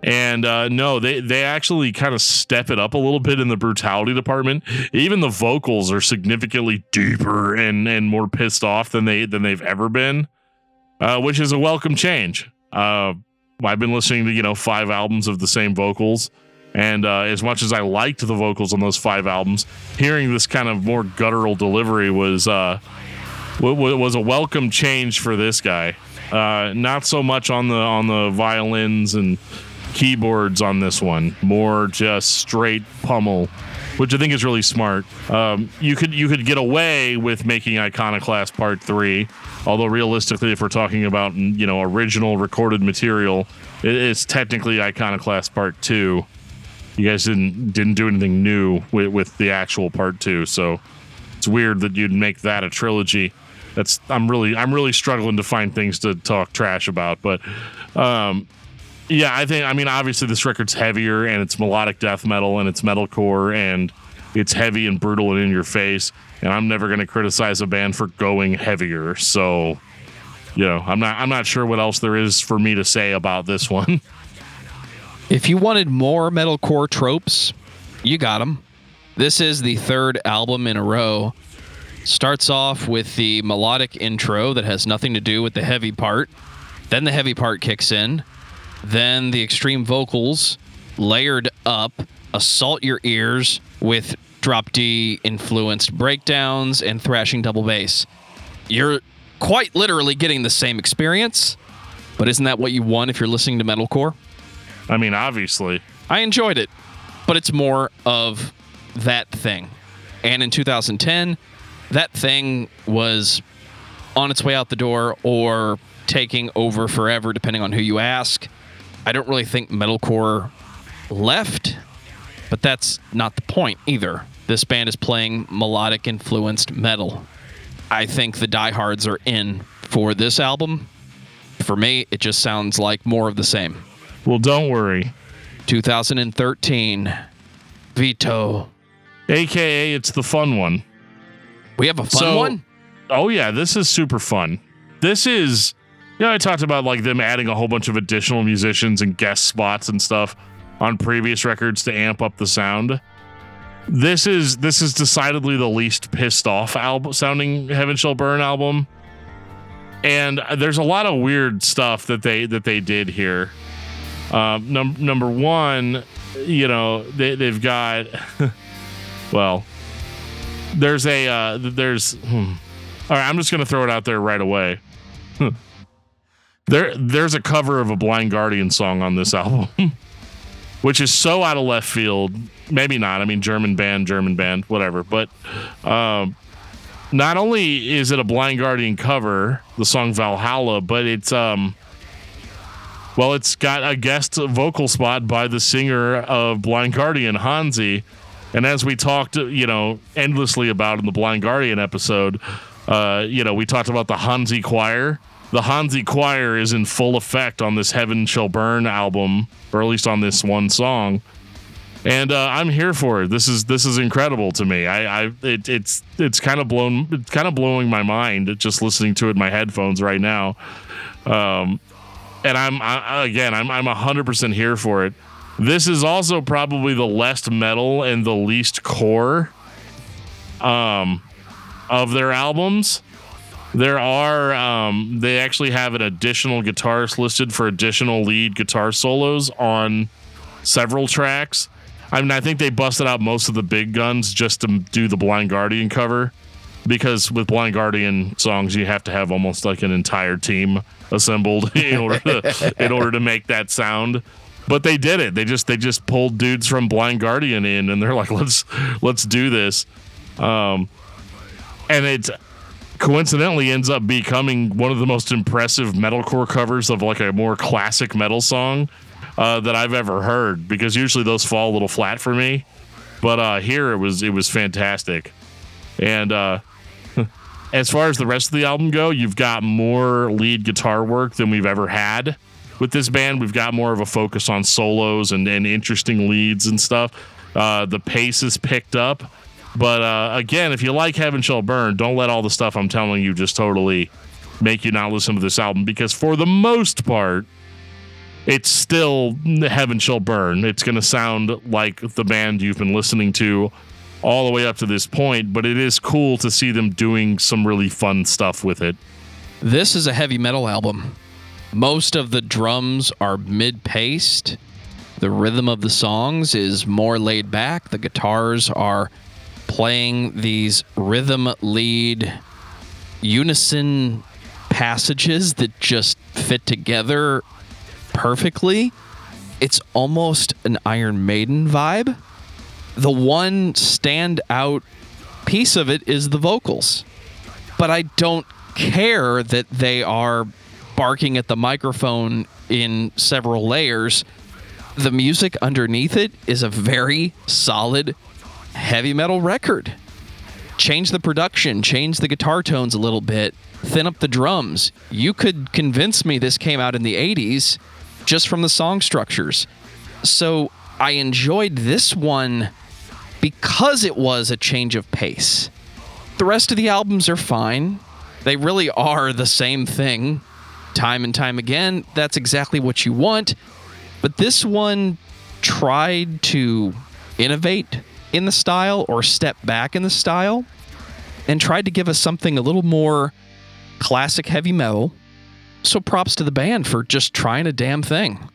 and uh, no, they they actually kind of step it up a little bit in the brutality department. Even the vocals are significantly deeper and and more pissed off than they than they've ever been, uh, which is a welcome change. Uh, I've been listening to you know five albums of the same vocals. And uh, as much as I liked the vocals on those five albums, hearing this kind of more guttural delivery was uh, w- was a welcome change for this guy. Uh, not so much on the on the violins and keyboards on this one, more just straight pummel, which I think is really smart. Um, you could you could get away with making Iconoclast Part Three, although realistically, if we're talking about you know original recorded material, it, it's technically Iconoclast Part Two. You guys didn't didn't do anything new with, with the actual part two, so it's weird that you'd make that a trilogy. That's I'm really I'm really struggling to find things to talk trash about, but um, yeah, I think I mean obviously this record's heavier and it's melodic death metal and it's metalcore and it's heavy and brutal and in your face. And I'm never going to criticize a band for going heavier, so you know I'm not I'm not sure what else there is for me to say about this one. If you wanted more metalcore tropes, you got them. This is the third album in a row. Starts off with the melodic intro that has nothing to do with the heavy part. Then the heavy part kicks in. Then the extreme vocals layered up, assault your ears with drop D influenced breakdowns and thrashing double bass. You're quite literally getting the same experience, but isn't that what you want if you're listening to metalcore? I mean, obviously. I enjoyed it, but it's more of that thing. And in two thousand ten, that thing was on its way out the door or taking over forever, depending on who you ask. I don't really think metalcore left, but that's not the point either. This band is playing melodic-influenced metal. I think the diehards are in for this album. For me, it just sounds like more of the same. Well, don't worry. two thousand thirteen, Vito. A K A it's the fun one. We have a fun so, one? Oh, yeah. This is super fun. This is, you know, I talked about like them adding a whole bunch of additional musicians and guest spots and stuff on previous records to amp up the sound. This is this is decidedly the least pissed off album sounding Heaven Shall Burn album. And there's a lot of weird stuff that they that they did here. Uh, num- number one, you know, they, they've got, well, there's a, uh, there's, hmm. all right, I'm just going to throw it out there right away. Huh. There, there's a cover of a Blind Guardian song on this album, which is so out of left field. Maybe not. I mean, German band, German band, whatever. But um, not only is it a Blind Guardian cover, the song Valhalla, but it's, um, Well, it's got a guest vocal spot by the singer of Blind Guardian, Hansi. And as we talked, you know, endlessly about in the Blind Guardian episode, uh, you know, we talked about the Hansi Choir. The Hansi Choir is in full effect on this Heaven Shall Burn album, or at least on this one song. And uh, I'm here for it. This is this is incredible to me. I, I it, it's it's kind of blown, it's kind of blowing my mind just listening to it in my headphones right now. Um, And I'm I, again, I'm I'm one hundred percent here for it. This is also probably the least metal and the least core um, of their albums. There are, um, they actually have an additional guitarist listed for additional lead guitar solos on several tracks. I mean, I think they busted out most of the big guns just to do the Blind Guardian cover, because with Blind Guardian songs, you have to have almost like an entire team assembled in order to, in order to make that sound. But they did it. They just they just pulled dudes from Blind Guardian in, and they're like, let's let's do this. Um, and it coincidentally ends up becoming one of the most impressive metalcore covers of like a more classic metal song uh, that I've ever heard, because usually those fall a little flat for me. But uh, here it was it was fantastic. And uh, as far as the rest of the album go, you've got more lead guitar work than we've ever had. With this band, we've got more of a focus on solos and, and interesting leads and stuff. Uh, the pace is picked up. But uh, again, if you like Heaven Shall Burn, don't let all the stuff I'm telling you just totally make you not listen to this album, because for the most part, it's still Heaven Shall Burn. It's going to sound like the band you've been listening to all the way up to this point, but it is cool to see them doing some really fun stuff with it. This is a heavy metal album. Most of the drums are mid-paced. The rhythm of the songs is more laid back. The guitars are playing these rhythm lead unison passages that just fit together perfectly. It's almost an Iron Maiden vibe. The one standout piece of it is the vocals. But I don't care that they are barking at the microphone in several layers. The music underneath it is a very solid heavy metal record. Change the production, change the guitar tones a little bit, thin up the drums. You could convince me this came out in the eighties just from the song structures. So I enjoyed this one because it was a change of pace. The rest of the albums are fine. They really are the same thing. Time and time again, that's exactly what you want. But this one tried to innovate in the style or step back in the style and tried to give us something a little more classic heavy metal. So props to the band for just trying a damn thing.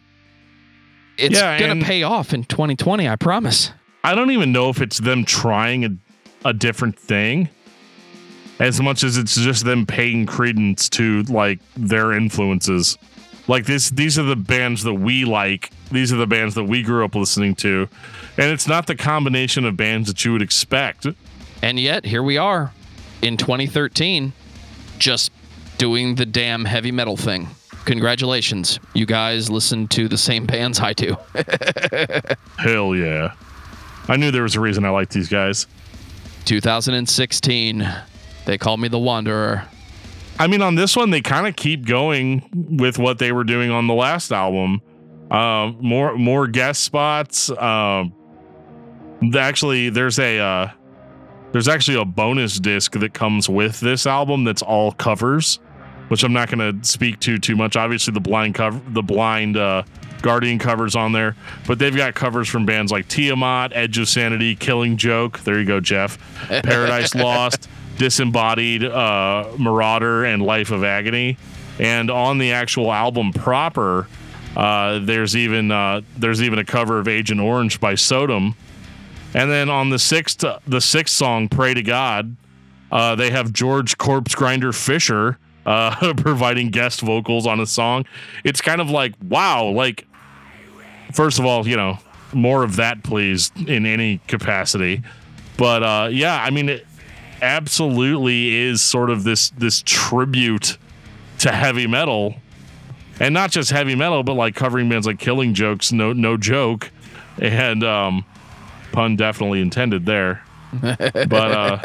It's yeah, going to pay off in twenty twenty, I promise. I don't even know if it's them trying a, a different thing as much as it's just them paying credence to like their influences. Like this, these are the bands that we like. These are the bands that we grew up listening to. And it's not the combination of bands that you would expect. And yet, here we are in twenty thirteen, just doing the damn heavy metal thing. Congratulations. You guys listen to the same bands I do. Hell yeah. I knew there was a reason I liked these guys. two thousand sixteen. They call me the Wanderer. I mean, on this one, they kind of keep going with what they were doing on the last album. Uh, more more guest spots. Uh, actually, there's a uh, there's actually a bonus disc that comes with this album that's all covers, which I'm not going to speak to too much. Obviously, the blind cover, the blind uh, Guardian covers on there, but they've got covers from bands like Tiamat, Edge of Sanity, Killing Joke. There you go, Jeff. Paradise Lost. Disembodied, uh, Marauder, and Life of Agony. And on the actual album proper, uh, there's even uh, there's even a cover of Agent Orange by Sodom. And then on the sixth the sixth song, Pray to God, uh, they have George Corpse Grinder Fisher uh, providing guest vocals on a song. It's kind of like, wow, like, first of all, you know, more of that, please, in any capacity. But uh, yeah, I mean, it absolutely is sort of this this tribute to heavy metal, and not just heavy metal, but like covering bands like Killing Jokes, no no joke, and um pun definitely intended there. But uh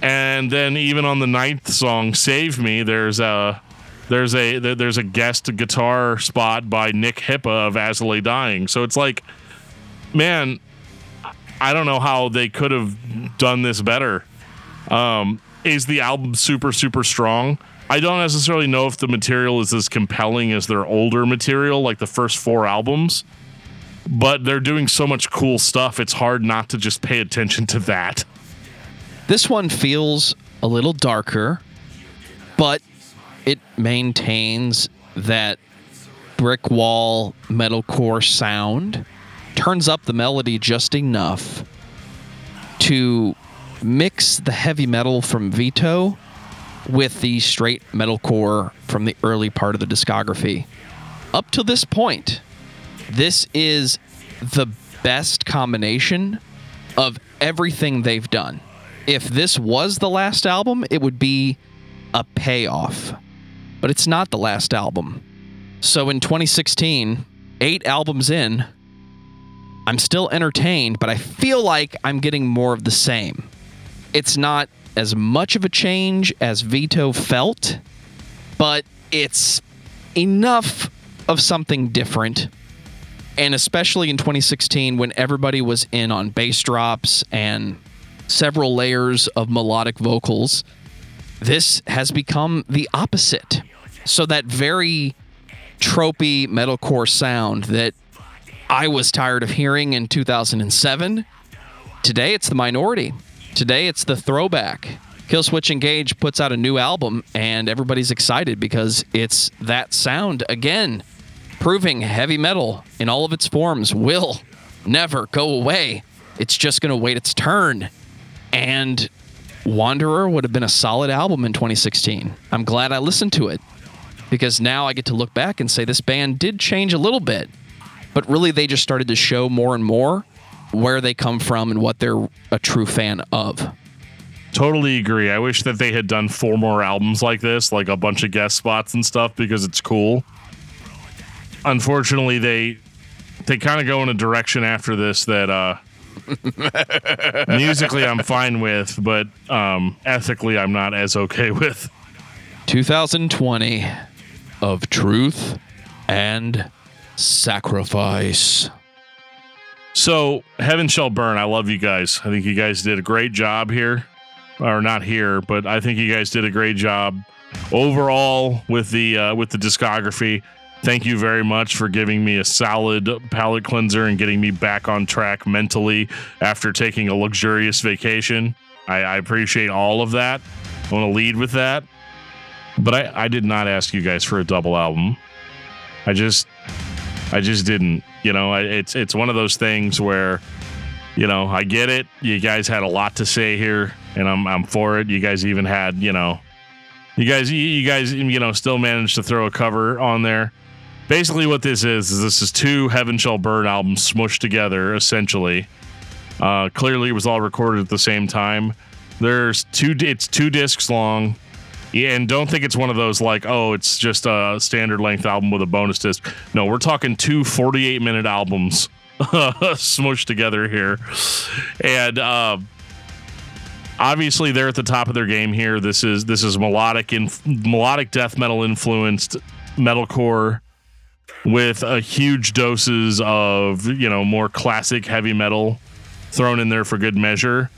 and then even on the ninth song, Save Me, there's a there's a there's a guest guitar spot by Nick Hippa of As I Lay Dying. So it's like, man, I don't know how they could have done this better. Um, is the album super, super strong? I don't necessarily know if the material is as compelling as their older material, like the first four albums, but they're doing so much cool stuff, it's hard not to just pay attention to that. This one feels a little darker, but it maintains that brick wall metalcore sound, turns up the melody just enough to mix the heavy metal from Vito with the straight metalcore from the early part of the discography. Up to this point, this is the best combination of everything they've done. If this was the last album, it would be a payoff. But it's not the last album. So in twenty sixteen, eight albums in, I'm still entertained, but I feel like I'm getting more of the same. It's not as much of a change as Vito felt, but it's enough of something different. And especially in twenty sixteen, when everybody was in on bass drops and several layers of melodic vocals, this has become the opposite. So that very tropey metalcore sound that I was tired of hearing in two thousand seven, today it's the minority. Today it's the throwback. Killswitch Engage puts out a new album and everybody's excited because it's that sound again, proving heavy metal in all of its forms will never go away. It's just going to wait its turn. And Wanderer would have been a solid album in twenty sixteen. I'm glad I listened to it because now I get to look back and say this band did change a little bit, but really they just started to show more and more where they come from and what they're a true fan of. Totally agree. I wish that they had done four more albums like this, like a bunch of guest spots and stuff, because it's cool. Unfortunately, they they kind of go in a direction after this that uh, musically I'm fine with, but um, ethically I'm not as okay with. twenty twenty, Of Truth and Sacrifice. So, Heaven Shall Burn, I love you guys. I think you guys did a great job here. Or not here, but I think you guys did a great job overall with the uh, with the discography. Thank you very much for giving me a solid palate cleanser and getting me back on track mentally after taking a luxurious vacation. I, I appreciate all of that. I want to lead with that. But I, I did not ask you guys for a double album. I just... I just didn't, you know, it's it's one of those things where, you know, I get it. You guys had a lot to say here and I'm I'm for it. You guys even had, you know, you guys, you guys, you know, still managed to throw a cover on there. Basically what this is, is this is two Heaven Shall Burn albums smushed together, essentially. Uh, clearly it was all recorded at the same time. There's two, it's two discs long. Yeah, and don't think it's one of those like, oh, it's just a standard length album with a bonus disc. No, we're talking two forty-eight minute albums smushed together here. And uh, obviously they're at the top of their game here. This is this is melodic inf- melodic death metal influenced metalcore with a huge doses of, you know, more classic heavy metal thrown in there for good measure.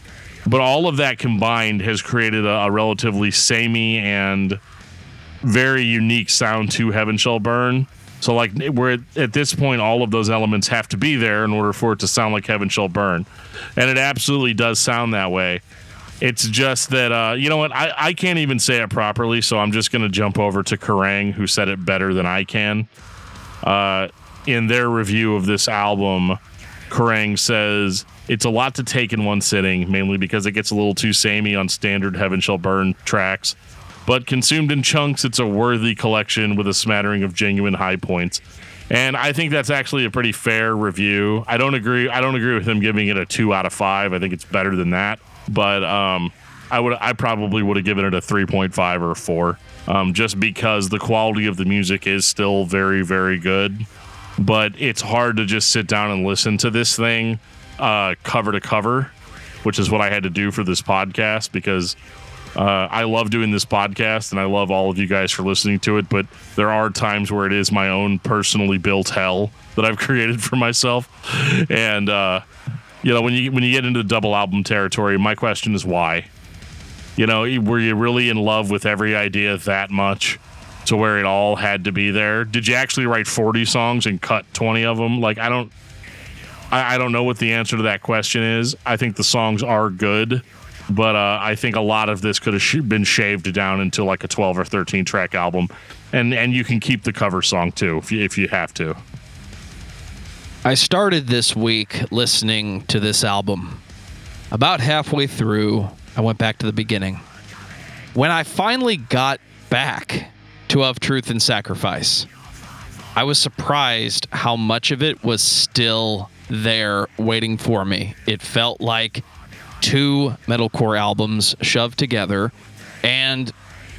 But all of that combined has created a, a relatively samey and very unique sound to Heaven Shall Burn. So, like, we're at, at this point, all of those elements have to be there in order for it to sound like Heaven Shall Burn. And it absolutely does sound that way. It's just that, uh, you know what, I, I can't even say it properly, so I'm just going to jump over to Kerrang, who said it better than I can. Uh, in their review of this album, Kerrang says... It's a lot to take in one sitting, mainly because it gets a little too samey on standard Heaven Shall Burn tracks. But consumed in chunks, it's a worthy collection with a smattering of genuine high points. And I think that's actually a pretty fair review. I don't agree. I don't agree with him giving it a two out of five. I think it's better than that. But um, I would. I probably would have given it a three point five or a four, um, just because the quality of the music is still very, very good. But it's hard to just sit down and listen to this thing. Uh, cover to cover, which is what I had to do for this podcast because uh, I love doing this podcast and I love all of you guys for listening to it, but there are times where it is my own personally built hell that I've created for myself. And uh, you know, when you when you get into double album territory, my question is why? You know, were you really in love with every idea that much to where it all had to be there? Did you actually write forty songs and cut twenty of them? Like, I don't I don't know what the answer to that question is. I think the songs are good. But uh, I think a lot of this could have sh- been shaved down into like a twelve or thirteen track album. And and you can keep the cover song too if you, if you have to. I started this week listening to this album. About halfway through, I went back to the beginning. When I finally got back to Of Truth and Sacrifice, I was surprised how much of it was still there waiting for me. It felt like two metalcore albums shoved together, and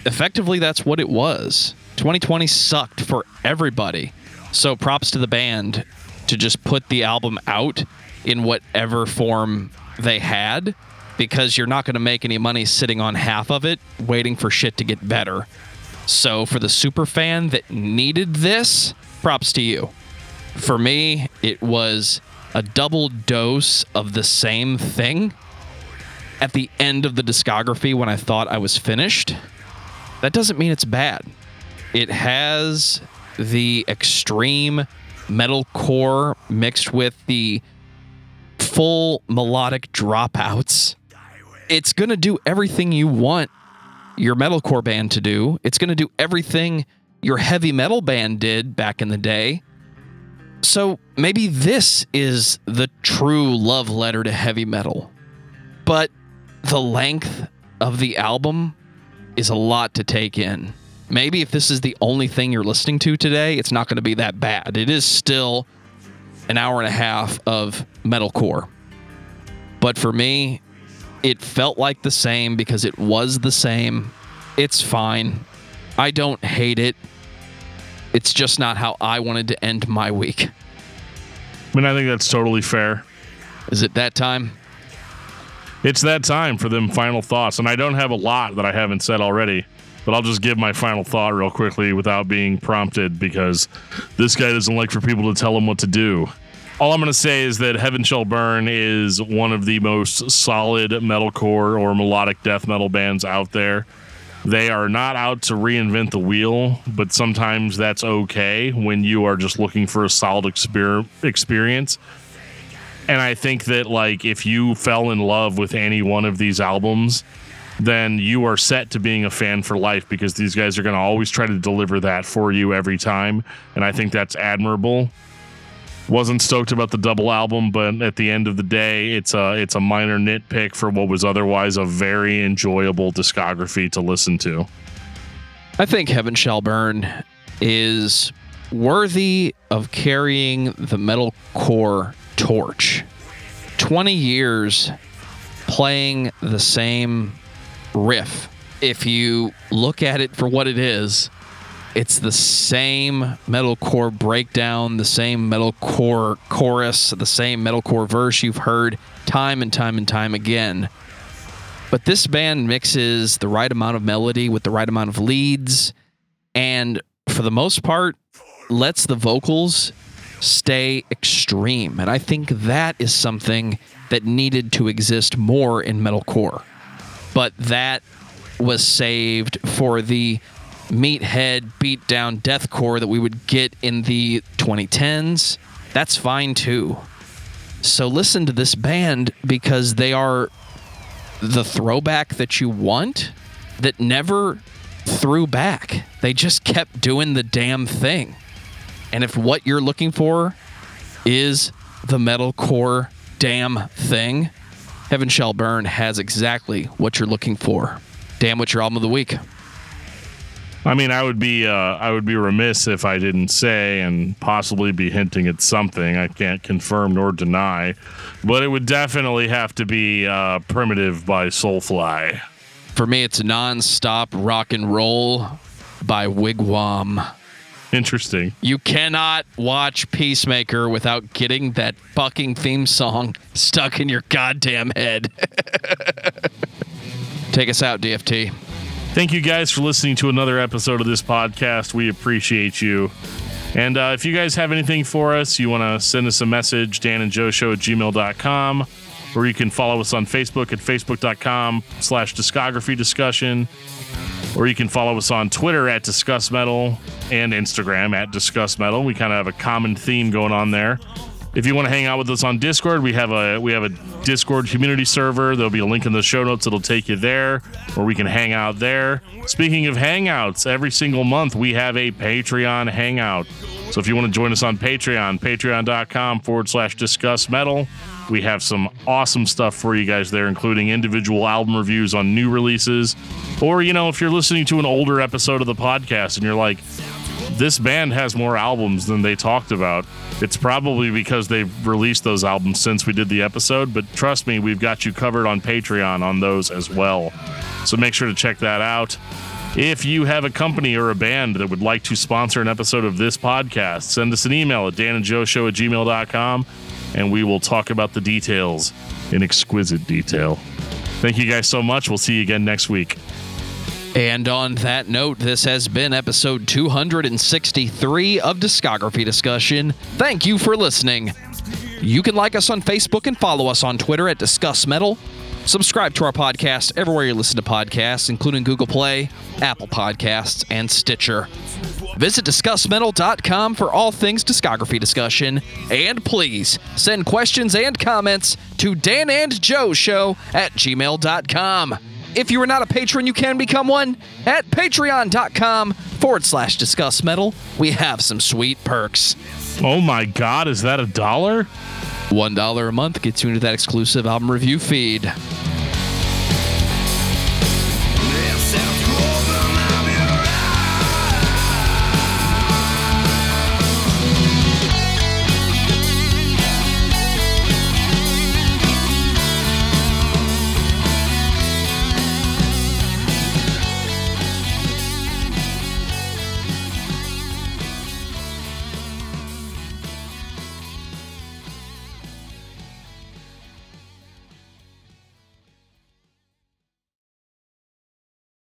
effectively that's what it was. twenty twenty sucked for everybody, so props to the band to just put the album out in whatever form they had, because you're not going to make any money sitting on half of it waiting for shit to get better. So for the super fan that needed this, props to you. For me, it was a double dose of the same thing. At the end of the discography, when I thought I was finished, that doesn't mean it's bad. It has the extreme metalcore mixed with the full melodic dropouts. It's going to do everything you want your metalcore band to do. It's going to do everything your heavy metal band did back in the day. So maybe this is the true love letter to heavy metal. But the length of the album is a lot to take in. Maybe if this is the only thing you're listening to today, it's not going to be that bad. It is still an hour and a half of metalcore. But for me, it felt like the same because it was the same. It's fine. I don't hate it. It's just not how I wanted to end my week. I mean, I think that's totally fair. Is it that time? It's that time for them final thoughts, and I don't have a lot that I haven't said already, but I'll just give my final thought real quickly without being prompted, because this guy doesn't like for people to tell him what to do. All I'm going to say is that Heaven Shall Burn is one of the most solid metalcore or melodic death metal bands out there. They are not out to reinvent the wheel, but sometimes that's okay when you are just looking for a solid exper- experience. And I think that, like, if you fell in love with any one of these albums, then you are set to being a fan for life, because these guys are going to always try to deliver that for you every time. And I think that's admirable. Wasn't stoked about the double album, but at the end of the day, it's a, it's a minor nitpick for what was otherwise a very enjoyable discography to listen to. I think Heaven Shall Burn is worthy of carrying the metalcore torch. twenty years playing the same riff. If you look at it for what it is, it's the same metalcore breakdown, the same metalcore chorus, the same metalcore verse you've heard time and time and time again. But this band mixes the right amount of melody with the right amount of leads, and for the most part, lets the vocals stay extreme. And I think that is something that needed to exist more in metalcore. But that was saved for the meathead, beatdown deathcore that we would get in the twenty tens. That's fine too. So listen to this band, because they are the throwback that you want, that never threw back. They just kept doing the damn thing. And if what you're looking for is the metalcore damn thing, Heaven Shall Burn has exactly what you're looking for. Damn, what's your album of the week? I mean, I would be uh, I would be remiss if I didn't say, and possibly be hinting at something I can't confirm nor deny, but it would definitely have to be uh, Primitive by Soulfly. For me, it's Nonstop Rock and Roll by Wigwam. Interesting. You cannot watch Peacemaker without getting that fucking theme song stuck in your goddamn head. Take us out, D F T. Thank you guys for listening to another episode of this podcast. We appreciate you. And uh, if you guys have anything for us, you want to send us a message, dan and joe show at gmail dot com, or you can follow us on Facebook at facebook dot com slash discography discussion. Or you can follow us on Twitter at Discuss Metal and Instagram at Discuss Metal. We kind of have a common theme going on there. If you want to hang out with us on Discord, we have a we have a Discord community server. There'll be a link in the show notes that'll take you there, where we can hang out there. Speaking of hangouts, every single month we have a Patreon hangout. So if you want to join us on Patreon, patreon.com forward slash discuss metal. We have some awesome stuff for you guys there, including individual album reviews on new releases. Or, you know, if you're listening to an older episode of the podcast and you're like, this band has more albums than they talked about, it's probably because they've released those albums since we did the episode. But trust me, we've got you covered on Patreon on those as well. So make sure to check that out. If you have a company or a band that would like to sponsor an episode of this podcast, send us an email at danandjoeshow at gmail dot com, and we will talk about the details in exquisite detail. Thank you guys so much. We'll see you again next week. And on that note, this has been episode two sixty-three of Discography Discussion. Thank you for listening. You can like us on Facebook and follow us on Twitter at Discuss Metal. Subscribe to our podcast everywhere you listen to podcasts, including Google Play, Apple Podcasts, and Stitcher. Visit discuss metal dot com for all things Discography Discussion. And please send questions and comments to danandjoeshow at gmail dot com. If you are not a patron, you can become one at patreon.com forward slash discussmetal. We have some sweet perks. Oh my God, is that a dollar? one dollar a month gets you into that exclusive album review feed.